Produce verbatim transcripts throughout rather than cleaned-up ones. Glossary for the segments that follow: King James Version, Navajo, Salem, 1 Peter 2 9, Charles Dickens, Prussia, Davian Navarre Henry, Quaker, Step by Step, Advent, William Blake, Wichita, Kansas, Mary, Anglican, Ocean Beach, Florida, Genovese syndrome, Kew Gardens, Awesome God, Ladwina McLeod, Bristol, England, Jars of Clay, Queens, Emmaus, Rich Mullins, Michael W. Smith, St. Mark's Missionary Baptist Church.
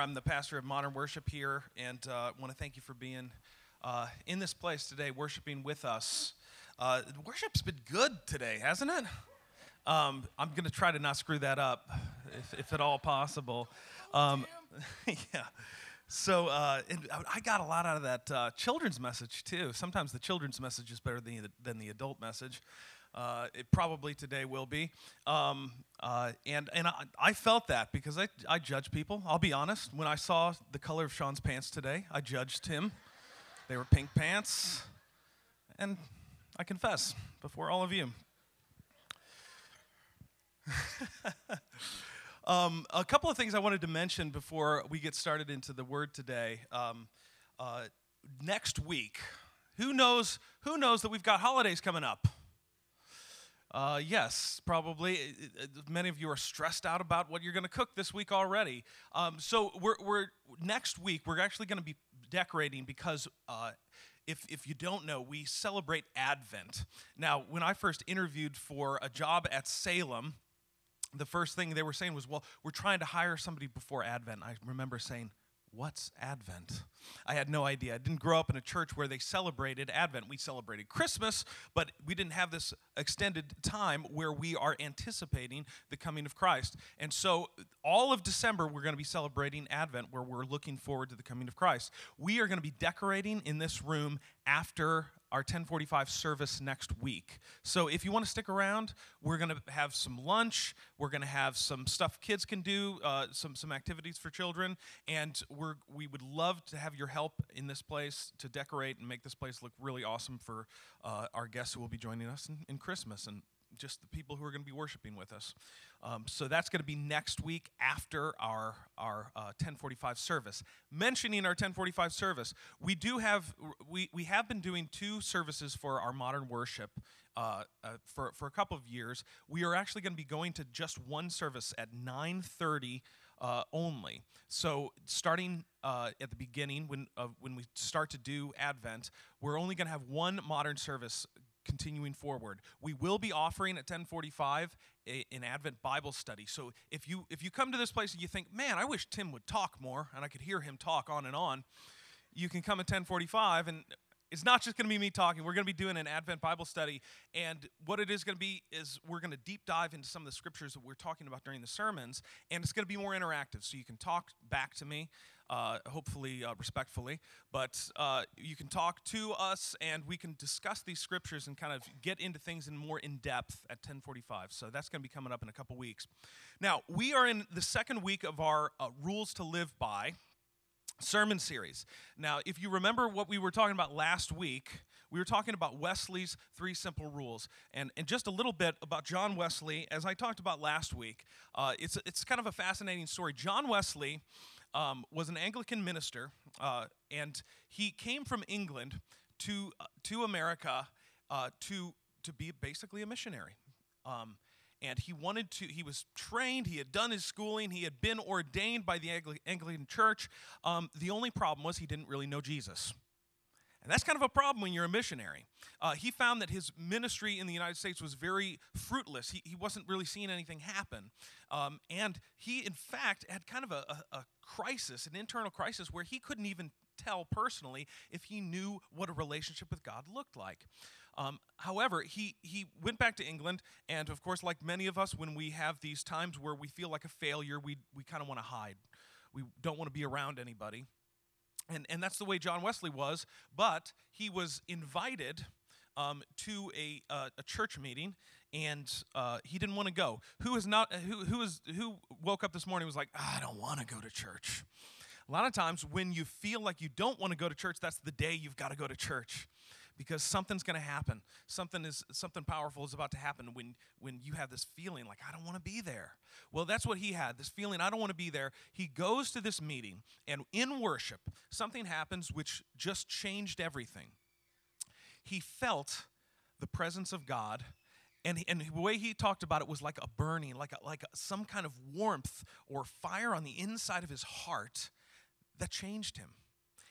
Mueller. I'm the pastor of Modern Worship here, and I uh, want to thank you for being uh, in this place today, worshiping with us. Uh, worship's been good today, hasn't it? Um, I'm going to try to not screw that up, if, if at all possible. Um, yeah. So uh, and I got a lot out of that uh, children's message, too. Sometimes the children's message is better than the, than the adult message. Uh, it probably today will be, um, uh, and and I, I felt that because I, I judge people. I'll be honest. When I saw the color of Sean's pants today, I judged him. They were pink pants, and I confess before all of you. um, a couple of things I wanted to mention before we get started into the Word today. Um, uh, next week, who knows? Who knows that we've got holidays coming up? Uh, yes, probably. It, it, many of you are stressed out about what you're going to cook this week already. Um, so we're, we're next week we're actually going to be decorating because uh, if if you don't know, we celebrate Advent. Now, when I first interviewed for a job at Salem, the first thing they were saying was, "Well, we're trying to hire somebody before Advent." I remember saying, "What's Advent?" I had no idea. I didn't grow up in a church where they celebrated Advent. We celebrated Christmas, but we didn't have this extended time where we are anticipating the coming of Christ. And so all of December, we're going to be celebrating Advent, where we're looking forward to the coming of Christ. We are going to be decorating in this room after our ten forty-five service next week. So if you want to stick around, we're going to have some lunch. We're going to have some stuff kids can do, uh, some some activities for children, and we're we would love to have your help in this place to decorate and make this place look really awesome for uh, our guests who will be joining us in, in Christmas and just the people who are going to be worshiping with us. Um, so that's going to be next week after our our uh, ten forty-five service. Mentioning our ten forty-five service, we do have we we have been doing two services for our modern worship uh, uh, for for a couple of years. We are actually going to be going to just one service at nine thirty uh, only. So starting uh, at the beginning, when uh, when we start to do Advent, we're only going to have one modern service. Continuing forward, we will be offering at ten forty-five a, an Advent Bible study. So if you if you come to this place and you think, man, I wish Tim would talk more, and I could hear him talk on and on, you can come at ten forty-five, and it's not just going to be me talking. We're going to be doing an Advent Bible study, and what it is going to be is we're going to deep dive into some of the scriptures that we're talking about during the sermons, and it's going to be more interactive, so you can talk back to me. Uh, hopefully uh, respectfully, but uh, you can talk to us and we can discuss these scriptures and kind of get into things in more in depth at ten forty-five. So that's going to be coming up in a couple weeks. Now, we are in the second week of our uh, Rules to Live By sermon series. Now, if you remember what we were talking about last week, we were talking about Wesley's Three Simple Rules, and, and just a little bit about John Wesley. As I talked about last week, uh, it's, it's kind of a fascinating story. John Wesley Um, was an Anglican minister, uh, and he came from England to uh, to America uh, to to be basically a missionary. Um, and he wanted to. He was trained. He had done his schooling. He had been ordained by the Angli- Anglican Church. Um, the only problem was he didn't really know Jesus. And that's kind of a problem when you're a missionary. Uh, he found that his ministry in the United States was very fruitless. He, he wasn't really seeing anything happen. Um, and he, in fact, had kind of a, a, a crisis, an internal crisis, where he couldn't even tell personally if he knew what a relationship with God looked like. Um, however, he, he went back to England, and of course, like many of us, when we have these times where we feel like a failure, we, we kind of want to hide. We don't want to be around anybody. And and that's the way John Wesley was, but he was invited um, to a uh, a church meeting, and uh, he didn't want to go. Who is not who who is who woke up this morning and was like, ah, I don't want to go to church. A lot of times when you feel like you don't want to go to church, that's the day you've got to go to church, because something's going to happen. Something is something powerful is about to happen when when you have this feeling like, I don't want to be there. Well, that's what he had, this feeling, I don't want to be there. He goes to this meeting, and in worship, something happens which just changed everything. He felt the presence of God, and and the way he talked about it was like a burning, like a, like a, some kind of warmth or fire on the inside of his heart that changed him.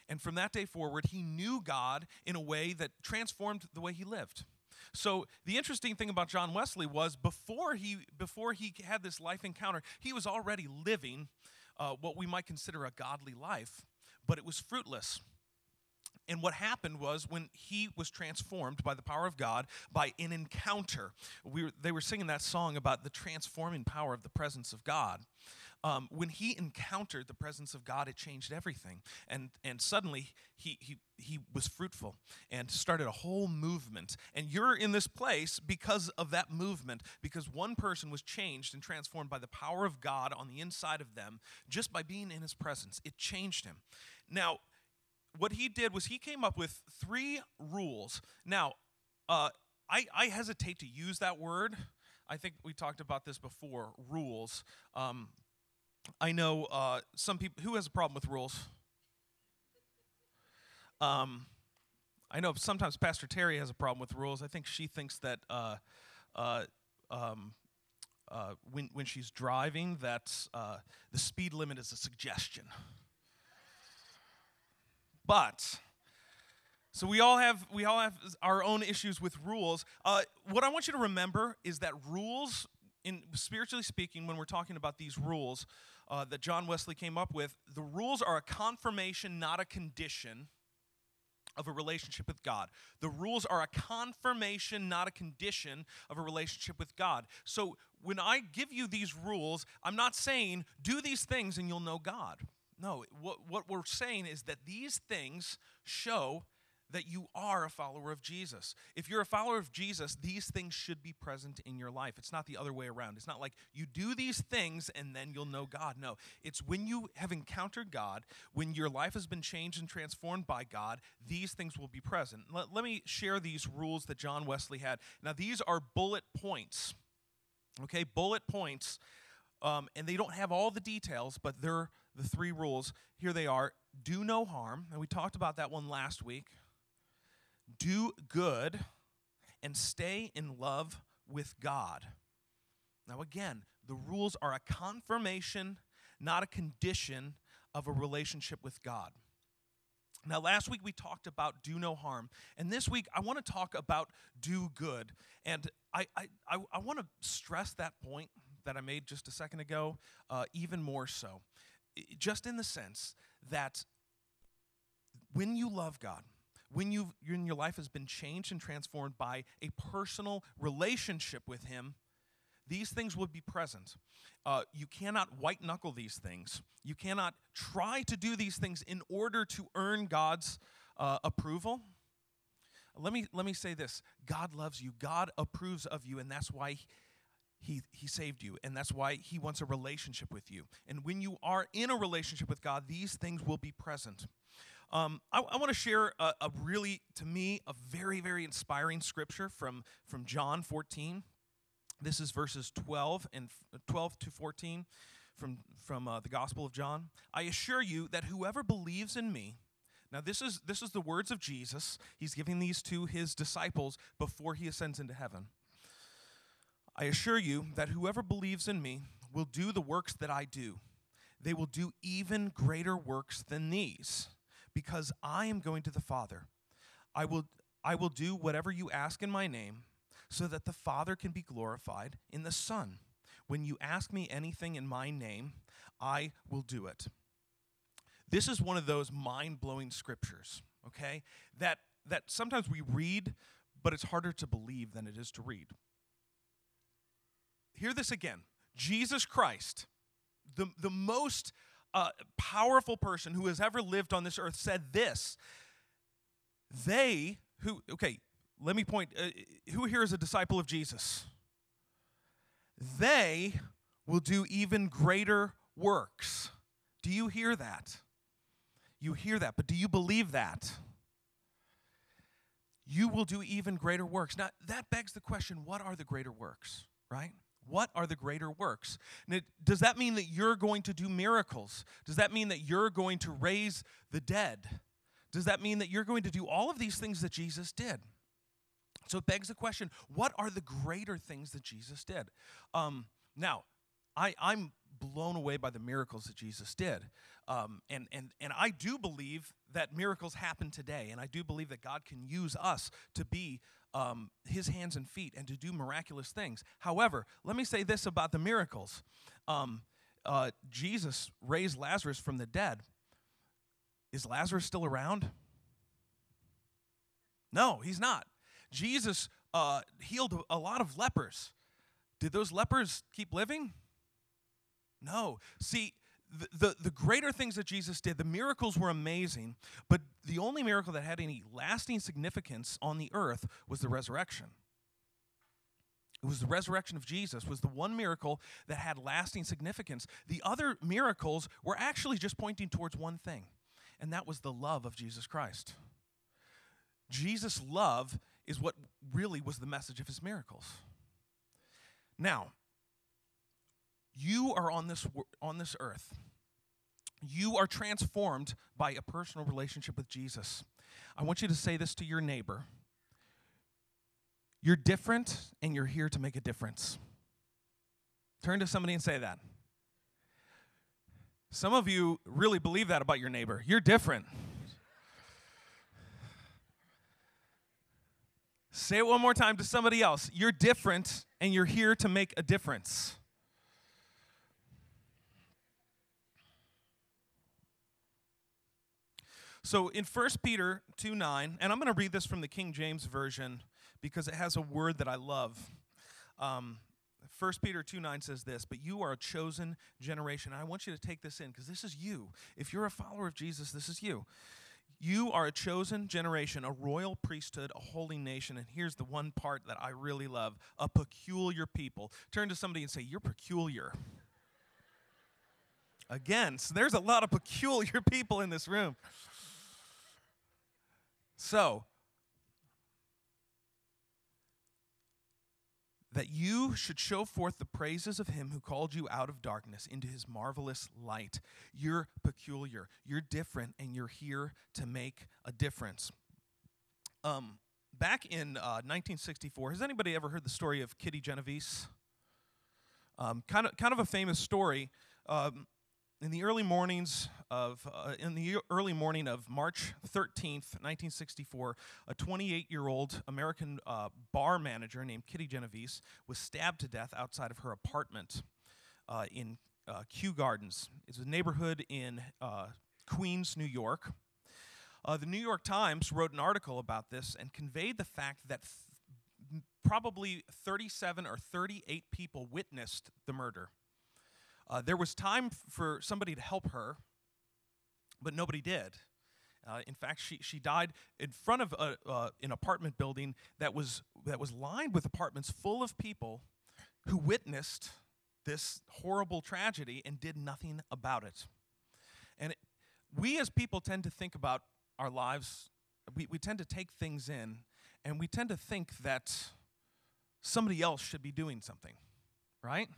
And from that day forward, he knew God in a way that transformed the way he lived. So the interesting thing about John Wesley was before he before he had this life encounter, he was already living uh, what we might consider a godly life, but it was fruitless. And what happened was when he was transformed by the power of God, by an encounter, we were, they were singing that song about the transforming power of the presence of God. Um, when he encountered the presence of God, it changed everything. And and suddenly he he he was fruitful and started a whole movement. And you're in this place because of that movement, because one person was changed and transformed by the power of God on the inside of them just by being in his presence. It changed him. Now, what he did was he came up with three rules. Now, uh, I, I hesitate to use that word. I think we talked about this before, rules. Um, I know uh, some people, who has a problem with rules? Um, I know sometimes Pastor Terry has a problem with rules. I think she thinks that uh, uh, um, uh, when, when she's driving that uh, the speed limit is a suggestion. But, so we all have we all have our own issues with rules. Uh, what I want you to remember is that rules, in spiritually speaking, when we're talking about these rules uh, that John Wesley came up with, the rules are a confirmation, not a condition, of a relationship with God. The rules are a confirmation, not a condition, of a relationship with God. So when I give you these rules, I'm not saying do these things and you'll know God. No, what, what we're saying is that these things show that you are a follower of Jesus. If you're a follower of Jesus, these things should be present in your life. It's not the other way around. It's not like you do these things and then you'll know God. No, it's when you have encountered God, when your life has been changed and transformed by God, these things will be present. Let, let me share these rules that John Wesley had. Now, these are bullet points, okay? Bullet points, um, and they don't have all the details, but they're the three rules. Here they are. Do no harm, and we talked about that one last week. Do good, and stay in love with God. Now again, the rules are a confirmation, not a condition, of a relationship with God. Now last week we talked about do no harm, and this week I want to talk about do good. And I I, I, I want to stress that point that I made just a second ago uh, even more so. Just in the sense that when you love God, when you when your life has been changed and transformed by a personal relationship with Him, these things would be present. Uh, you cannot white knuckle these things. You cannot try to do these things in order to earn God's uh, approval. Let me let me say this: God loves you. God approves of you, and that's why He, He he saved you, and that's why he wants a relationship with you. And when you are in a relationship with God, these things will be present. Um, I, I want to share a, a really, to me, a very, very inspiring scripture from, from John fourteen. This is verses twelve and twelve to fourteen from from uh, the Gospel of John. I assure you that whoever believes in me. Now, this is this is the words of Jesus. He's giving these to his disciples before he ascends into heaven. I assure you that whoever believes in me will do the works that I do. They will do even greater works than these, because I am going to the Father. I will I will do whatever you ask in my name, so that the Father can be glorified in the Son. When you ask me anything in my name, I will do it. This is one of those mind-blowing scriptures, okay? That that sometimes we read, but it's harder to believe than it is to read. Hear this again. Jesus Christ, the, the most uh, powerful person who has ever lived on this earth, said this. They who, okay, let me point. Uh, who here is a disciple of Jesus? They will do even greater works. Do you hear that? You hear that, but do you believe that? You will do even greater works. Now, that begs the question, what are the greater works, right? What are the greater works? Now, does that mean that you're going to do miracles? Does that mean that you're going to raise the dead? Does that mean that you're going to do all of these things that Jesus did? So it begs the question, what are the greater things that Jesus did? Um, now, I, I'm blown away by the miracles that Jesus did. Um, and, and, and I do believe that miracles happen today, and I do believe that God can use us to be Um, his hands and feet and to do miraculous things. However, let me say this about the miracles. Um, uh, Jesus raised Lazarus from the dead. Is Lazarus still around? No, he's not. Jesus uh, healed a lot of lepers. Did those lepers keep living? No. See, the, the, the greater things that Jesus did, the miracles were amazing, but the only miracle that had any lasting significance on the earth was the resurrection. It was the resurrection of Jesus was the one miracle that had lasting significance. The other miracles were actually just pointing towards one thing, and that was the love of Jesus Christ. Jesus' love is what really was the message of his miracles. Now, you are on this on this earth. You are transformed by a personal relationship with Jesus. I want you to say this to your neighbor. You're different, and you're here to make a difference. Turn to somebody and say that. Some of you really believe that about your neighbor. You're different. Say it one more time to somebody else. You're different, and you're here to make a difference. So in First Peter two nine, and I'm going to read this from the King James Version because it has a word that I love. Um, First Peter two nine says this, but you are a chosen generation. And I want you to take this in because this is you. If you're a follower of Jesus, this is you. You are a chosen generation, a royal priesthood, a holy nation. And here's the one part that I really love, a peculiar people. Turn to somebody and say, you're peculiar. Again, so there's a lot of peculiar people in this room. So, that you should show forth the praises of him who called you out of darkness into his marvelous light. You're peculiar, you're different, and you're here to make a difference. Um, back in uh, nineteen sixty-four, has anybody ever heard the story of Kitty Genovese? Um, kind of, kind of a famous story. Um, In the early mornings of uh, in the early morning of March thirteenth, nineteen sixty-four, a twenty-eight-year-old American uh, bar manager named Kitty Genovese was stabbed to death outside of her apartment uh, in uh, Kew Gardens. It's a neighborhood in uh, Queens, New York. Uh, the New York Times wrote an article about this and conveyed the fact that th- probably thirty-seven or thirty-eight people witnessed the murder. Uh, there was time f- for somebody to help her, but nobody did. Uh, in fact, she she died in front of a, uh, an apartment building that was that was lined with apartments full of people who witnessed this horrible tragedy and did nothing about it. And it, we as people tend to think about our lives. We we tend to take things in, and we tend to think that somebody else should be doing something, right?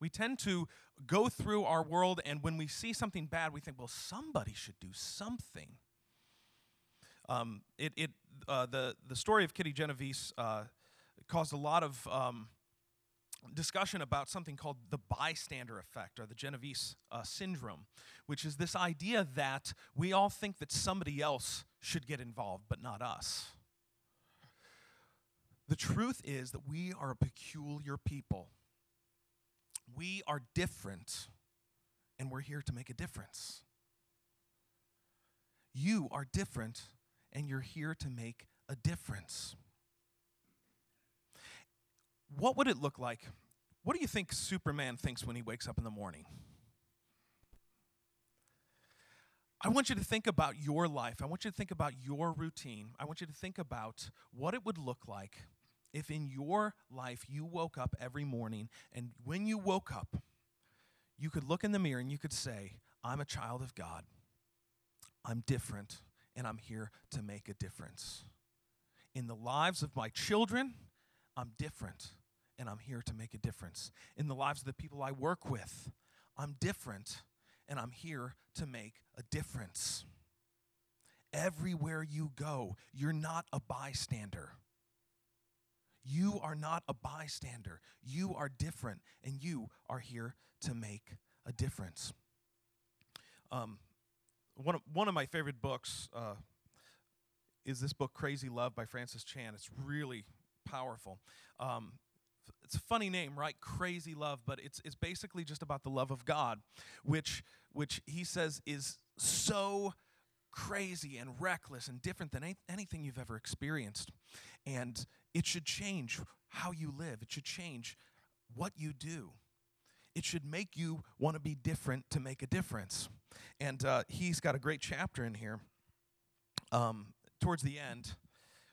We tend to go through our world, and when we see something bad, we think, well, somebody should do something. Um, it, it, uh, the, the story of Kitty Genovese uh, caused a lot of um, discussion about something called the bystander effect, or the Genovese uh, syndrome, which is this idea that we all think that somebody else should get involved, but not us. The truth is that we are a peculiar people. We are different, and we're here to make a difference. You are different, and you're here to make a difference. What would it look like? What do you think Superman thinks when he wakes up in the morning? I want you to think about your life. I want you to think about your routine. I want you to think about what it would look like if in your life you woke up every morning, and when you woke up, you could look in the mirror and you could say, I'm a child of God, I'm different, and I'm here to make a difference. In the lives of my children, I'm different, and I'm here to make a difference. In the lives of the people I work with, I'm different, and I'm here to make a difference. Everywhere you go, you're not a bystander. You are not a bystander. You are different, and you are here to make a difference. Um, one of, one of my favorite books uh, is this book, Crazy Love by Francis Chan. It's really powerful. Um, it's a funny name, right? Crazy Love, but it's it's basically just about the love of God, which which he says is so crazy and reckless and different than any, anything you've ever experienced. And it should change how you live. It should change what you do. It should make you want to be different to make a difference. And uh, he's got a great chapter in here um, towards the end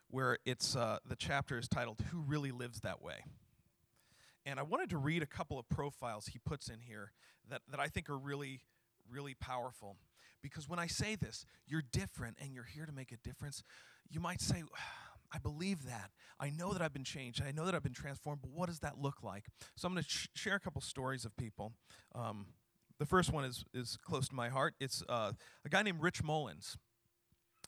where it's uh, the chapter is titled, Who Really Lives That Way? And I wanted to read a couple of profiles he puts in here that, that I think are really, really powerful. Because when I say this, you're different and you're here to make a difference, you might say, I believe that. I know that I've been changed. I know that I've been transformed, but what does that look like? So I'm going to sh- share a couple stories of people. Um, the first one is is close to my heart. It's uh, a guy named Rich Mullins.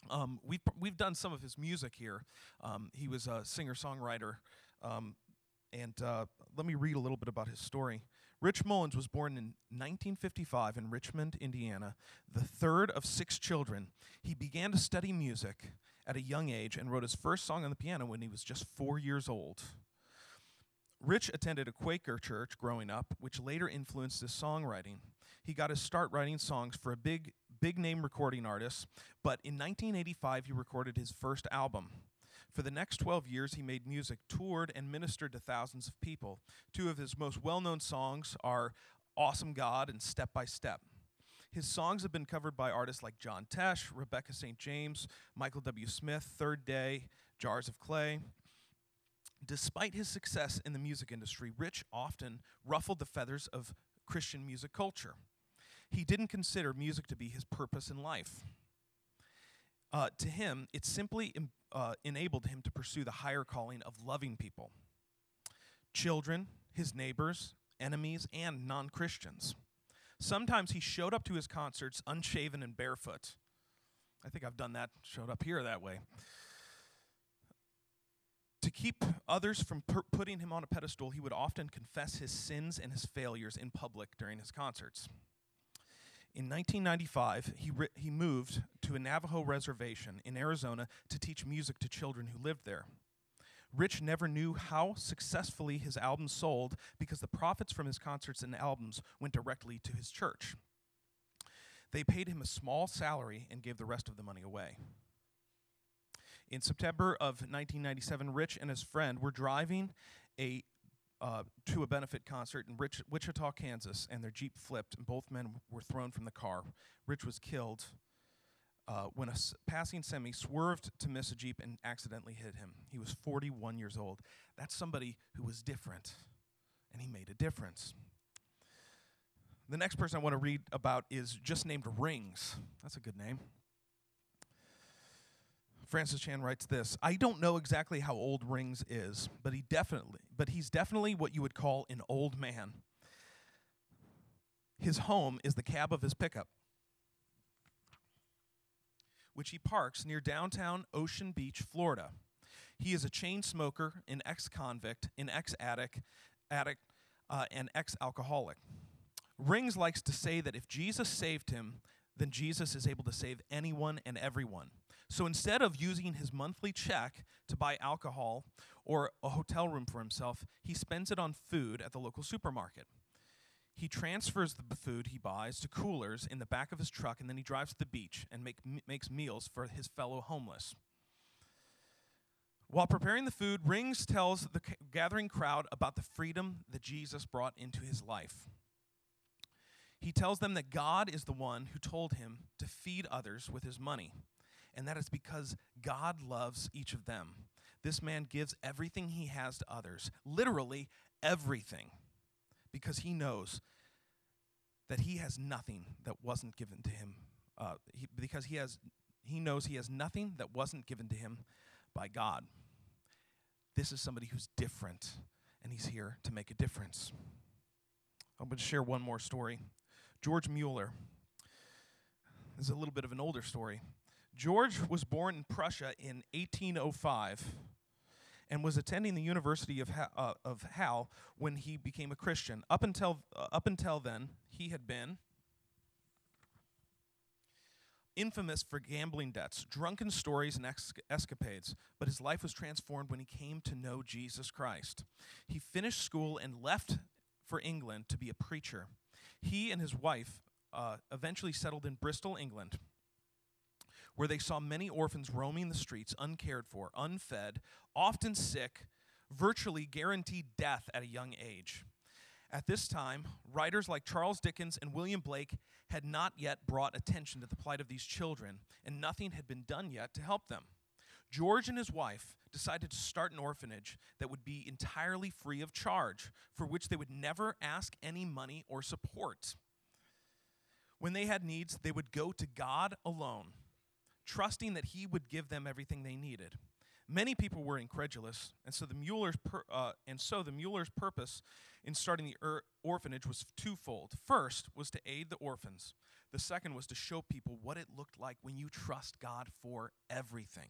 Um, we've, we've done some of his music here. Um, he was a singer-songwriter. Um, and uh, let me read a little bit about his story. Rich Mullins was born in nineteen fifty-five in Richmond, Indiana, the third of six children. He began to study music at a young age and wrote his first song on the piano when he was just four years old. Rich attended a Quaker church growing up, which later influenced his songwriting. He got his start writing songs for a big, big name recording artist, but in nineteen eighty-five he recorded his first album. For the next twelve years, he made music, toured, and ministered to thousands of people. Two of his most well-known songs are Awesome God and Step by Step. His songs have been covered by artists like John Tesh, Rebecca Saint James, Michael W. Smith, Third Day, Jars of Clay. Despite his success in the music industry, Rich often ruffled the feathers of Christian music culture. He didn't consider music to be his purpose in life. Uh, to him, it simply em- uh, enabled him to pursue the higher calling of loving people, children, his neighbors, enemies, and non-Christians. Sometimes he showed up to his concerts unshaven and barefoot. I think I've done that, showed up here that way. To keep others from per- putting him on a pedestal, he would often confess his sins and his failures in public during his concerts. In nineteen ninety-five, he ri- he moved to a Navajo reservation in Arizona to teach music to children who lived there. Rich never knew how successfully his albums sold because the profits from his concerts and albums went directly to his church. They paid him a small salary and gave the rest of the money away. In September of nineteen ninety-seven, Rich and his friend were driving a uh, to a benefit concert in Rich, Wichita, Kansas, and their Jeep flipped, and both men w- were thrown from the car. Rich was killed Uh, when a s- passing semi swerved to miss a Jeep and accidentally hit him. He was forty-one years old. That's somebody who was different, and he made a difference. The next person I want to read about is just named Rings. That's a good name. Francis Chan writes this, I don't know exactly how old Rings is, but he definitely, but he's definitely what you would call an old man. His home is the cab of his pickup, which he parks near downtown Ocean Beach, Florida. He is a chain smoker, an ex-convict, an ex-addict, addict, uh, and ex-alcoholic. Rings likes to say that if Jesus saved him, then Jesus is able to save anyone and everyone. So instead of using his monthly check to buy alcohol or a hotel room for himself, he spends it on food at the local supermarket. He transfers the food he buys to coolers in the back of his truck, and then he drives to the beach and make, m- makes meals for his fellow homeless. While preparing the food, Rings tells the c- gathering crowd about the freedom that Jesus brought into his life. He tells them that God is the one who told him to feed others with his money, and that is because God loves each of them. This man gives everything he has to others, literally everything, because he knows that he has nothing that wasn't given to him, uh, he, because he has, he knows he has nothing that wasn't given to him by God. This is somebody who's different, and he's here to make a difference. I'm going to share one more story. George Mueller. This is a little bit of an older story. George was born in Prussia in eighteen oh five. And was attending the University of ha- uh, of Halle when he became a Christian. Up until uh, up until then, he had been infamous for gambling debts, drunken stories, and ex- escapades, but his life was transformed when he came to know Jesus Christ. He finished school and left for England to be a preacher. He and his wife uh, eventually settled in Bristol, England, where they saw many orphans roaming the streets, uncared for, unfed, often sick, virtually guaranteed death at a young age. At this time, writers like Charles Dickens and William Blake had not yet brought attention to the plight of these children, and nothing had been done yet to help them. George and his wife decided to start an orphanage that would be entirely free of charge, for which they would never ask any money or support. When they had needs, they would go to God alone, trusting that he would give them everything they needed. Many people were incredulous, and so the Mueller's pur- uh, and so the Mueller's purpose in starting the er- orphanage was twofold. First was to aid the orphans. The second was to show people what it looked like when you trust God for everything.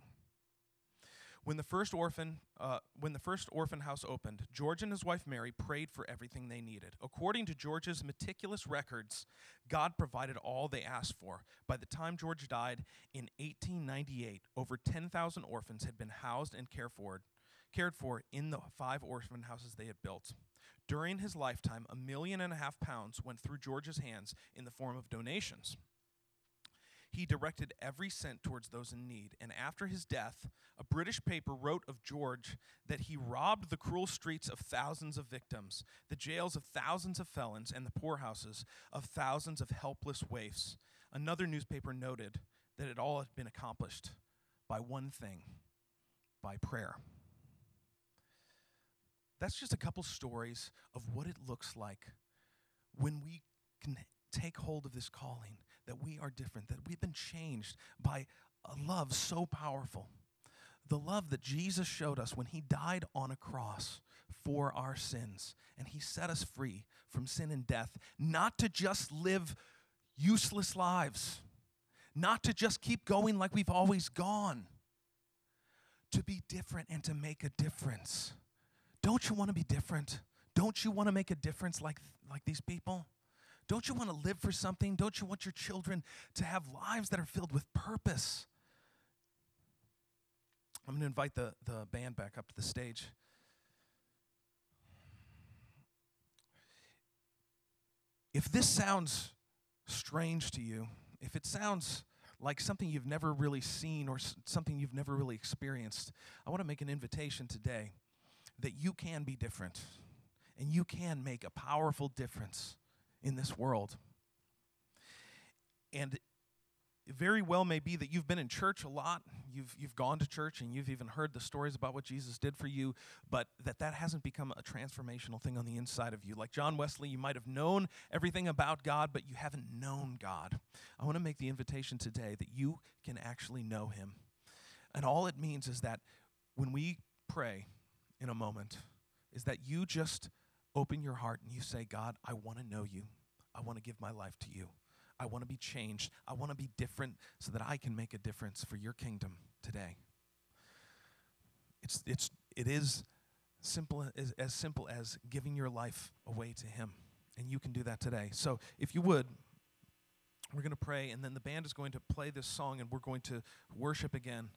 When the first orphan, uh, when the first orphan house opened, George and his wife Mary prayed for everything they needed. According to George's meticulous records, God provided all they asked for. By the time George died in eighteen ninety-eight, over ten thousand orphans had been housed and cared for, cared for in the five orphan houses they had built. During his lifetime, a million and a half pounds went through George's hands in the form of donations. He directed every cent towards those in need, and after his death, a British paper wrote of George that he robbed the cruel streets of thousands of victims, the jails of thousands of felons, and the poorhouses of thousands of helpless waifs. Another newspaper noted that it all had been accomplished by one thing, by prayer. That's just a couple stories of what it looks like when we can take hold of this calling, that we are different, that we've been changed by a love so powerful. The love that Jesus showed us when he died on a cross for our sins, and he set us free from sin and death, not to just live useless lives, not to just keep going like we've always gone, to be different and to make a difference. Don't you want to be different? Don't you want to make a difference like, like these people? Don't you want to live for something? Don't you want your children to have lives that are filled with purpose? I'm going to invite the, the band back up to the stage. If this sounds strange to you, if it sounds like something you've never really seen or s- something you've never really experienced, I want to make an invitation today that you can be different and you can make a powerful difference in this world. And it very well may be that you've been in church a lot, you've you've gone to church, and you've even heard the stories about what Jesus did for you, but that that hasn't become a transformational thing on the inside of you. Like John Wesley, you might have known everything about God, but you haven't known God. I want to make the invitation today that you can actually know him. And all it means is that when we pray in a moment, is that you just open your heart and you say, God, I want to know you. I want to give my life to you. I want to be changed. I want to be different so that I can make a difference for your kingdom today. It's it's it is simple as, as simple as giving your life away to him, and you can do that today. So if you would, we're going to pray, and then the band is going to play this song, and we're going to worship again.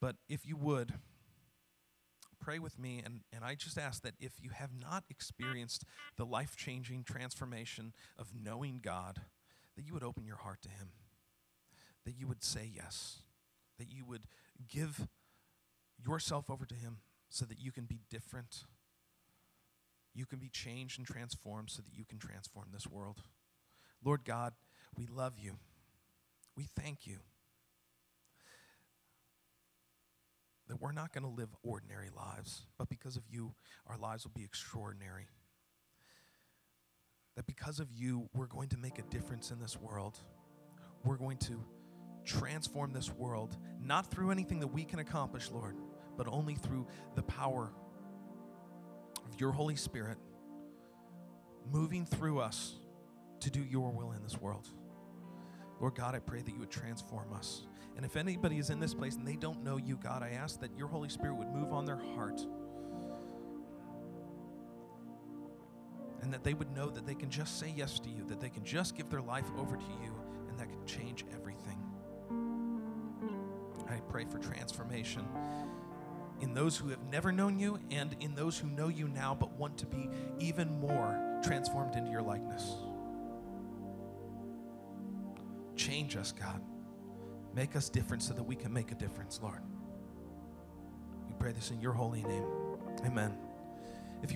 But if you would, pray with me, and, and I just ask that if you have not experienced the life-changing transformation of knowing God, that you would open your heart to him, that you would say yes, that you would give yourself over to him so that you can be different, you can be changed and transformed so that you can transform this world. Lord God, we love you. We thank you that we're not going to live ordinary lives, but because of you, our lives will be extraordinary. That because of you, we're going to make a difference in this world. We're going to transform this world, not through anything that we can accomplish, Lord, but only through the power of your Holy Spirit moving through us to do your will in this world. Lord God, I pray that you would transform us. And if anybody is in this place and they don't know you, God, I ask that your Holy Spirit would move on their heart and that they would know that they can just say yes to you, that they can just give their life over to you, and that can change everything. pray for transformation in those who have never known you and in those who know you now but want to be even more transformed into your likeness. Change us, God. Make us different so that we can make a difference, Lord. We pray this in your holy name. Amen.